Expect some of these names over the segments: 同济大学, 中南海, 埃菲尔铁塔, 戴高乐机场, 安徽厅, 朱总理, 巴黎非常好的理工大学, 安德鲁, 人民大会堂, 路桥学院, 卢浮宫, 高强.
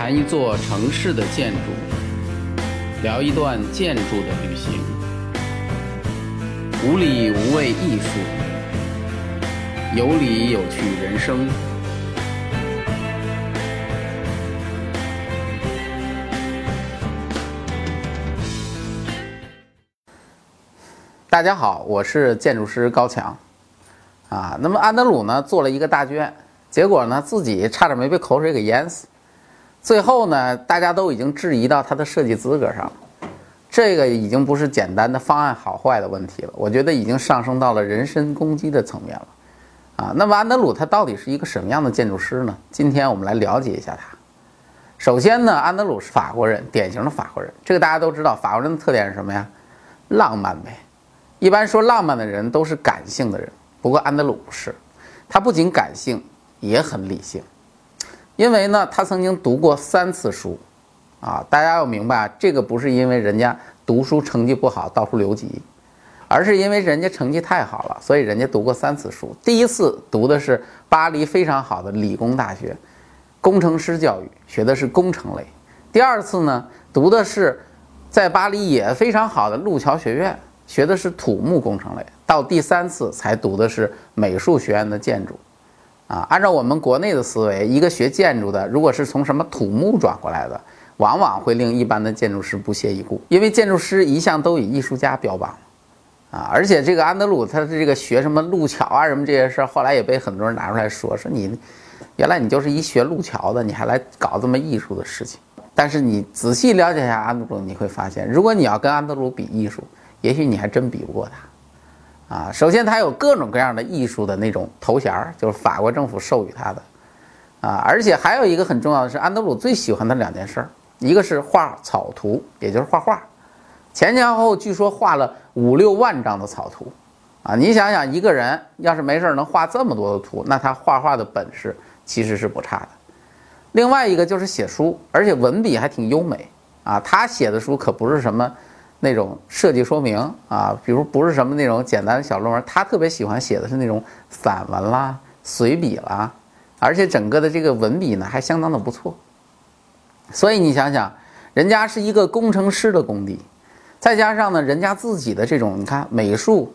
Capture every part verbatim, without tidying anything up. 谈一座城市的建筑，聊一段建筑的旅行。无理无畏艺术，有理有趣人生。大家好，我是建筑师高强啊。那么安德鲁呢做了一个大剧院，结果呢自己差点没被口水给淹死。最后呢，大家都已经质疑到他的设计资格上了，这个已经不是简单的方案好坏的问题了，我觉得已经上升到了人身攻击的层面了啊。那么安德鲁他到底是一个什么样的建筑师呢？今天我们来了解一下他。首先呢，安德鲁是法国人，典型的法国人，这个大家都知道。法国人的特点是什么呀？浪漫呗。一般说浪漫的人都是感性的人，不过安德鲁不是，他不仅感性也很理性。因为呢，他曾经读过三次书，啊，大家要明白啊，这个不是因为人家读书成绩不好到处留级，而是因为人家成绩太好了，所以人家读过三次书。第一次读的是巴黎非常好的理工大学，工程师教育，学的是工程类。第二次呢，读的是在巴黎也非常好的路桥学院，学的是土木工程类。到第三次才读的是美术学院的建筑。啊，按照我们国内的思维，一个学建筑的，如果是从什么土木转过来的，往往会令一般的建筑师不屑一顾，因为建筑师一向都以艺术家标榜啊。而且这个安德鲁他这个学什么路桥啊什么这些事儿，后来也被很多人拿出来说，说你原来你就是一学路桥的，你还来搞这么艺术的事情。但是你仔细了解一下安德鲁，你会发现，如果你要跟安德鲁比艺术，也许你还真比不过他。啊，首先他有各种各样的艺术的那种头衔，就是法国政府授予他的，啊，而且还有一个很重要的是，安德鲁最喜欢的两件事，一个是画草图，也就是画画，前前后后据说画了五六万张的草图，啊，你想想一个人要是没事能画这么多的图，那他画画的本事其实是不差的。另外一个就是写书，而且文笔还挺优美，啊，他写的书可不是什么那种设计说明啊，比如不是什么那种简单的小论文，他特别喜欢写的是那种散文啦、随笔啦，而且整个的这个文笔呢还相当的不错。所以你想想，人家是一个工程师的功底，再加上呢人家自己的这种你看美术、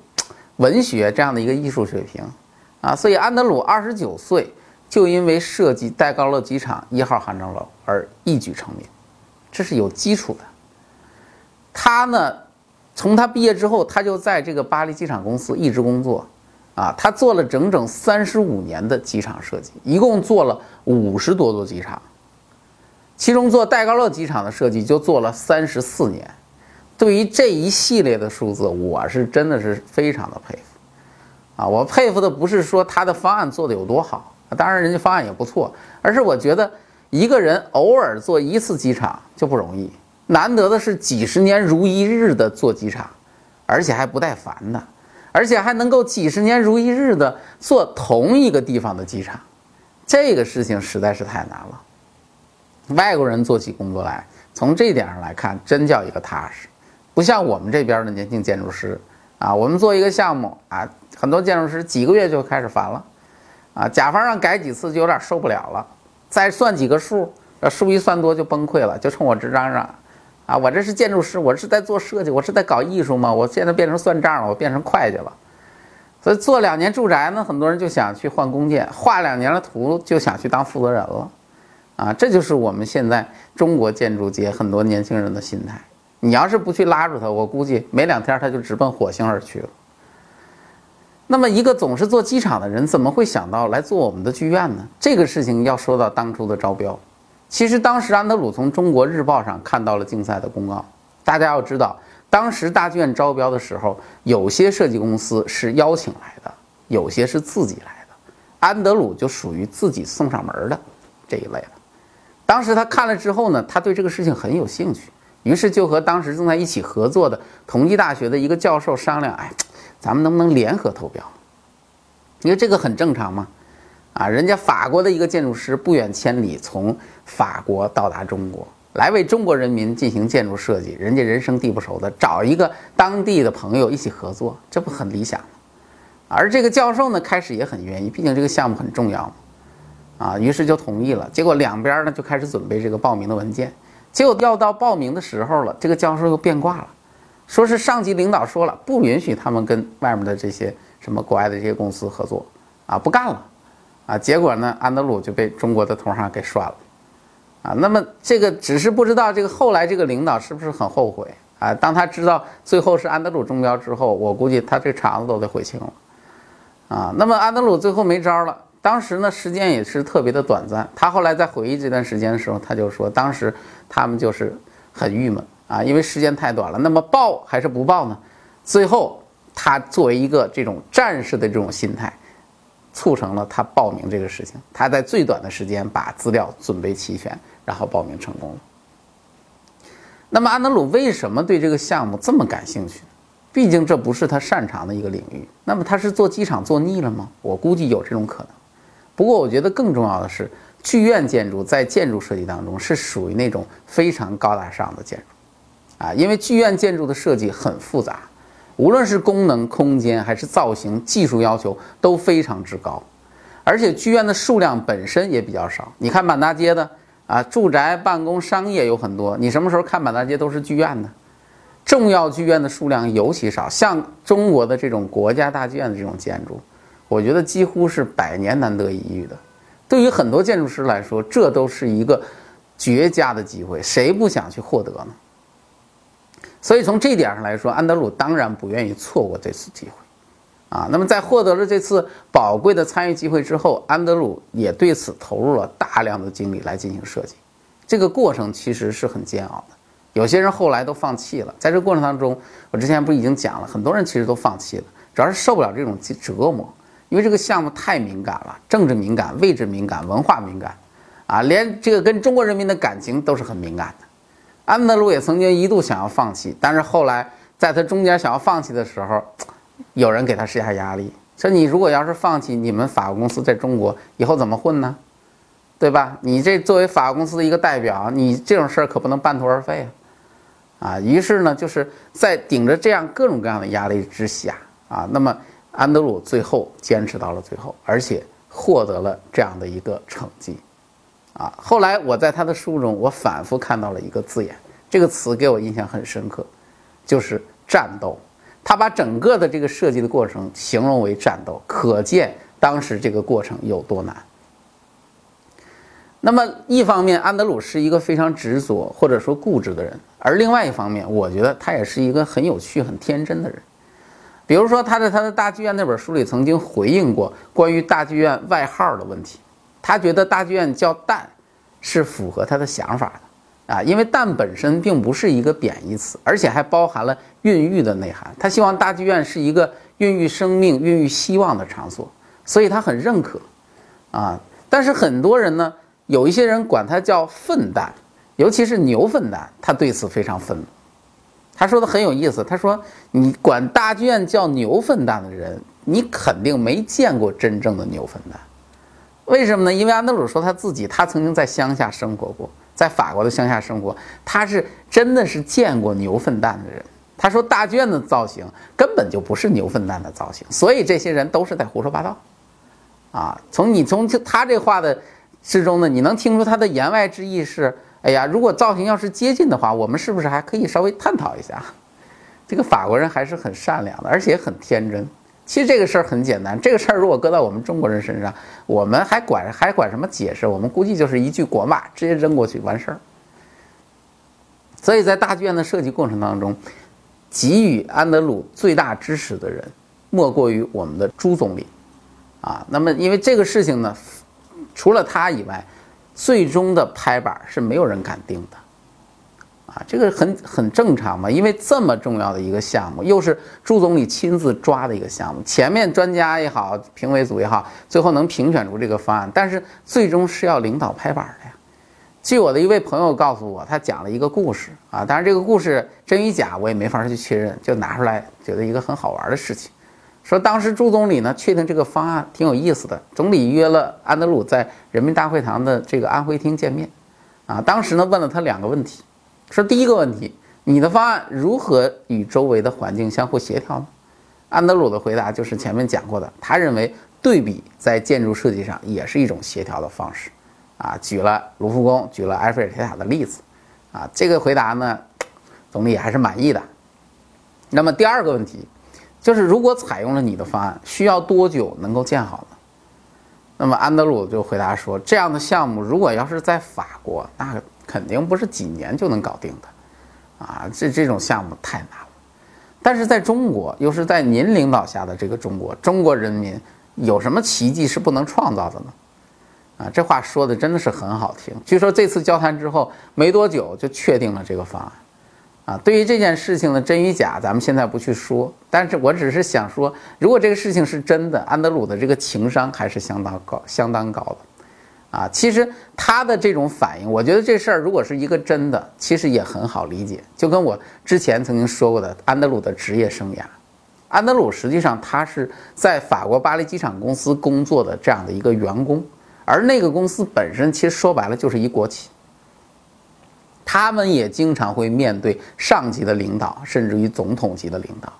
文学这样的一个艺术水平啊，所以安德鲁二十九岁就因为设计戴高乐机场一号航站楼而一举成名，这是有基础的。他呢，从他毕业之后，他就在这个巴黎机场公司一直工作，啊，他做了整整三十五年的机场设计，一共做了五十多座机场，其中做戴高乐机场的设计就做了三十四年。对于这一系列的数字，我是真的是非常的佩服，啊，我佩服的不是说他的方案做的有多好，当然人家方案也不错，而是我觉得一个人偶尔做一次机场就不容易。难得的是几十年如一日的做机场，而且还不带烦的，而且还能够几十年如一日的做同一个地方的机场，这个事情实在是太难了。外国人做起工作来，从这一点上来看，真叫一个踏实。不像我们这边的年轻建筑师啊，我们做一个项目啊，很多建筑师几个月就开始烦了啊，甲方让改几次就有点受不了了，再算几个数，数一算多就崩溃了，就冲我直嚷嚷。啊，我这是建筑师，我是在做设计，我是在搞艺术吗？我现在变成算账了，我变成会计了。所以做两年住宅呢，很多人就想去换工件，画两年的图就想去当负责人了。啊，这就是我们现在中国建筑界很多年轻人的心态。你要是不去拉住他，我估计没两天他就直奔火星而去了。那么一个总是做机场的人，怎么会想到来做我们的剧院呢？这个事情要说到当初的招标。其实当时安德鲁从中国日报上看到了竞赛的公告。大家要知道，当时大剧院招标的时候，有些设计公司是邀请来的，有些是自己来的，安德鲁就属于自己送上门的这一类的。当时他看了之后呢，他对这个事情很有兴趣，于是就和当时正在一起合作的同济大学的一个教授商量，哎，咱们能不能联合投标？因为这个很正常嘛。啊，人家法国的一个建筑师不远千里从法国到达中国，来为中国人民进行建筑设计，人家人生地不熟的，找一个当地的朋友一起合作，这不很理想吗？而这个教授呢，开始也很愿意，毕竟这个项目很重要嘛。啊，于是就同意了。结果两边呢就开始准备这个报名的文件。结果要到报名的时候了，这个教授又变卦了，说是上级领导说了，不允许他们跟外面的这些什么国外的这些公司合作，啊，不干了，啊，结果呢，安德鲁就被中国的同行给涮了，啊，那么这个只是不知道这个后来这个领导是不是很后悔啊？当他知道最后是安德鲁中标之后，我估计他这厂子都得悔青了，啊，那么安德鲁最后没招了。当时呢，时间也是特别的短暂。他后来在回忆这段时间的时候，他就说，当时他们就是很郁闷啊，因为时间太短了。那么报还是不报呢？最后，他作为一个这种战士的这种心态，促成了他报名这个事情。他在最短的时间把资料准备齐全，然后报名成功了。那么安德鲁为什么对这个项目这么感兴趣？毕竟这不是他擅长的一个领域。那么他是做机场做腻了吗？我估计有这种可能。不过我觉得更重要的是，剧院建筑在建筑设计当中是属于那种非常高大上的建筑，啊，因为剧院建筑的设计很复杂，无论是功能、空间还是造型、技术要求都非常之高，而且剧院的数量本身也比较少。你看满大街的啊，住宅、办公、商业有很多，你什么时候看满大街都是剧院的？重要剧院的数量尤其少，像中国的这种国家大剧院的这种建筑。我觉得几乎是百年难得一遇的，对于很多建筑师来说，这都是一个绝佳的机会，谁不想去获得呢？所以从这点上来说，安德鲁当然不愿意错过这次机会，啊，那么在获得了这次宝贵的参与机会之后，安德鲁也对此投入了大量的精力来进行设计，这个过程其实是很煎熬的，有些人后来都放弃了，在这个过程当中，我之前不已经讲了，很多人其实都放弃了，主要是受不了这种折磨。因为这个项目太敏感了，政治敏感、位置敏感、文化敏感，啊，连这个跟中国人民的感情都是很敏感的。安德鲁也曾经一度想要放弃，但是后来在他中间想要放弃的时候，有人给他施加压力，说你如果要是放弃，你们法国公司在中国以后怎么混呢？对吧？你这作为法国公司的一个代表，你这种事儿可不能半途而废啊！啊，于是呢，就是在顶着这样各种各样的压力之下啊，那么。安德鲁最后坚持到了最后，而且获得了这样的一个成绩，啊，后来我在他的书中，我反复看到了一个字眼，这个词给我印象很深刻，就是战斗。他把整个的这个设计的过程形容为战斗，可见当时这个过程有多难。那么一方面，安德鲁是一个非常执着或者说固执的人，而另外一方面，我觉得他也是一个很有趣、很天真的人。比如说，他在他的大剧院那本书里曾经回应过关于大剧院外号的问题。他觉得大剧院叫“蛋”是符合他的想法的啊，因为“蛋”本身并不是一个贬义词，而且还包含了孕育的内涵。他希望大剧院是一个孕育生命、孕育希望的场所，所以他很认可啊。但是很多人呢，有一些人管它叫“粪蛋”，尤其是牛粪蛋，他对此非常愤怒。他说的很有意思，他说你管大剧院叫牛粪蛋的人，你肯定没见过真正的牛粪蛋。为什么呢？因为安德鲁说他自己，他曾经在乡下生活过，在法国的乡下生活，他是真的是见过牛粪蛋的人。他说大剧院的造型根本就不是牛粪蛋的造型，所以这些人都是在胡说八道啊。从你从他这话的之中呢，你能听出他的言外之意是，哎呀，如果造型要是接近的话，我们是不是还可以稍微探讨一下？这个法国人还是很善良的，而且很天真。其实这个事儿很简单，这个事儿如果搁到我们中国人身上，我们还管还管什么解释？我们估计就是一句国骂，直接扔过去完事儿。所以在大剧院的设计过程当中，给予安德鲁最大支持的人，莫过于我们的朱总理啊。那么因为这个事情呢，除了他以外，最终的拍板是没有人敢定的，啊，这个很很正常嘛，因为这么重要的一个项目，又是朱总理亲自抓的一个项目，前面专家也好，评委组也好，最后能评选出这个方案，但是最终是要领导拍板的呀。据我的一位朋友告诉我，他讲了一个故事啊，当然这个故事真与假我也没法去确认，就拿出来觉得一个很好玩的事情。说当时朱总理呢确定这个方案挺有意思的，总理约了安德鲁在人民大会堂的这个安徽厅见面，啊，当时呢问了他两个问题，说第一个问题，你的方案如何与周围的环境相互协调呢？安德鲁的回答就是前面讲过的，他认为对比在建筑设计上也是一种协调的方式啊。举了卢浮宫，举了埃菲尔铁塔的例子啊，这个回答呢，总理还是满意的。那么第二个问题就是，如果采用了你的方案，需要多久能够建好呢？那么安德鲁就回答说，这样的项目如果要是在法国，那肯定不是几年就能搞定的啊，这这种项目太难了。但是在中国，又是在您领导下的这个中国，中国人民有什么奇迹是不能创造的呢？啊，这话说的真的是很好听。据说这次交谈之后没多久就确定了这个方案。啊，对于这件事情的真与假，咱们现在不去说，但是我只是想说，如果这个事情是真的，安德鲁的这个情商还是相当高，相当高的。啊，其实他的这种反应，我觉得这事儿如果是一个真的，其实也很好理解。就跟我之前曾经说过的安德鲁的职业生涯，安德鲁实际上他是在法国巴黎机场公司工作的这样的一个员工，而那个公司本身其实说白了就是一国企。他们也经常会面对上级的领导，甚至于总统级的领导，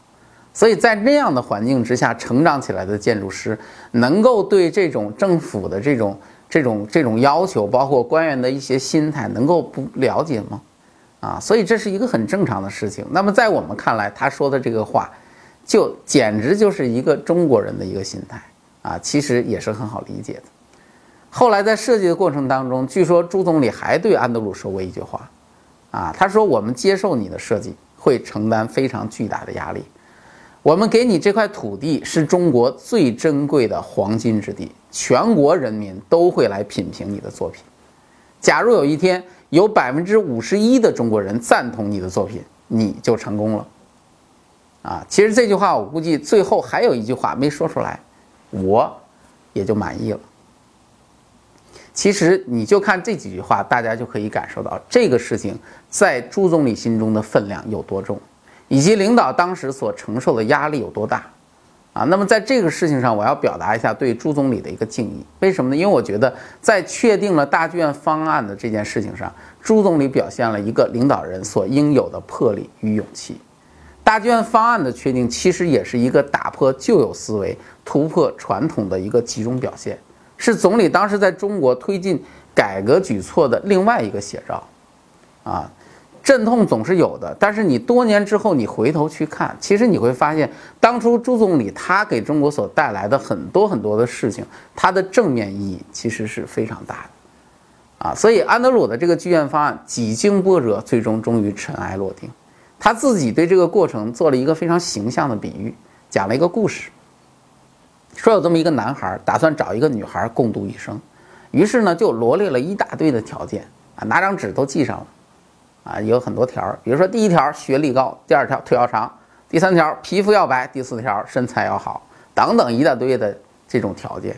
所以在那样的环境之下成长起来的建筑师，能够对这种政府的这种这种这种要求，包括官员的一些心态，能够不了解吗？啊，所以这是一个很正常的事情。那么在我们看来，他说的这个话，就简直就是一个中国人的一个心态啊，其实也是很好理解的。后来在设计的过程当中，据说朱总理还对安德鲁说过一句话。啊，他说我们接受你的设计会承担非常巨大的压力，我们给你这块土地是中国最珍贵的黄金之地，全国人民都会来品评你的作品。假如有一天有百分之五十一的中国人赞同你的作品，你就成功了。啊，其实这句话我估计最后还有一句话没说出来，我也就满意了。其实你就看这几句话，大家就可以感受到这个事情在朱总理心中的分量有多重，以及领导当时所承受的压力有多大啊。那么在这个事情上，我要表达一下对朱总理的一个敬意。为什么呢？因为我觉得在确定了大剧院方案的这件事情上，朱总理表现了一个领导人所应有的魄力与勇气。大剧院方案的确定，其实也是一个打破旧有思维、突破传统的一个集中表现，是总理当时在中国推进改革举措的另外一个写照，啊，阵痛总是有的，但是你多年之后你回头去看，其实你会发现，当初朱总理他给中国所带来的很多很多的事情，它的正面意义其实是非常大的，啊，所以安德鲁的这个剧院方案几经波折，最终终于尘埃落定。他自己对这个过程做了一个非常形象的比喻，讲了一个故事。说有这么一个男孩打算找一个女孩共度一生，于是呢就罗列了一大堆的条件啊，拿张纸都记上了啊，有很多条，比如说第一条学历高，第二条腿要长，第三条皮肤要白，第四条身材要好，等等一大堆的这种条件。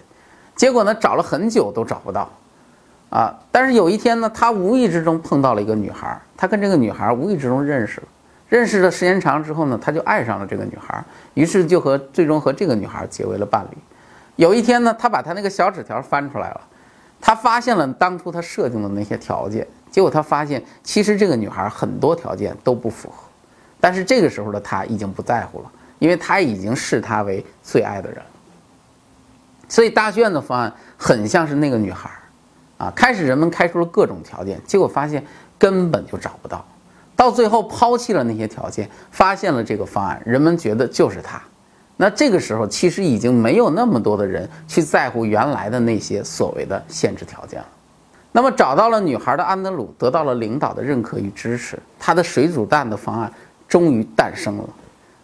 结果呢找了很久都找不到啊，但是有一天呢他无意之中碰到了一个女孩，他跟这个女孩无意之中认识了。认识的时间长之后呢，他就爱上了这个女孩，于是就和最终和这个女孩结为了伴侣。有一天呢，他把他那个小纸条翻出来了，他发现了当初他设定的那些条件，结果他发现其实这个女孩很多条件都不符合，但是这个时候的他已经不在乎了，因为他已经视她为最爱的人。所以大剧院的方案很像是那个女孩啊，开始人们开出了各种条件，结果发现根本就找不到。到最后抛弃了那些条件，发现了这个方案，人们觉得就是它。那这个时候其实已经没有那么多的人去在乎原来的那些所谓的限制条件了。那么找到了女孩的安德鲁得到了领导的认可与支持，他的水煮蛋的方案终于诞生了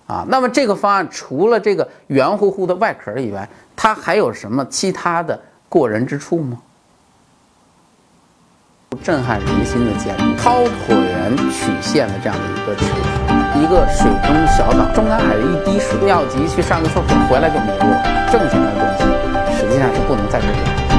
啊。那么这个方案除了这个圆乎乎的外壳以外，它还有什么其他的过人之处吗？震撼人心的建筑，超椭圆曲线的这样的一个球，一个水中小岛，中南海的一滴水，尿急去上个厕所回来就迷路了，正常的东西实际上是不能再正常。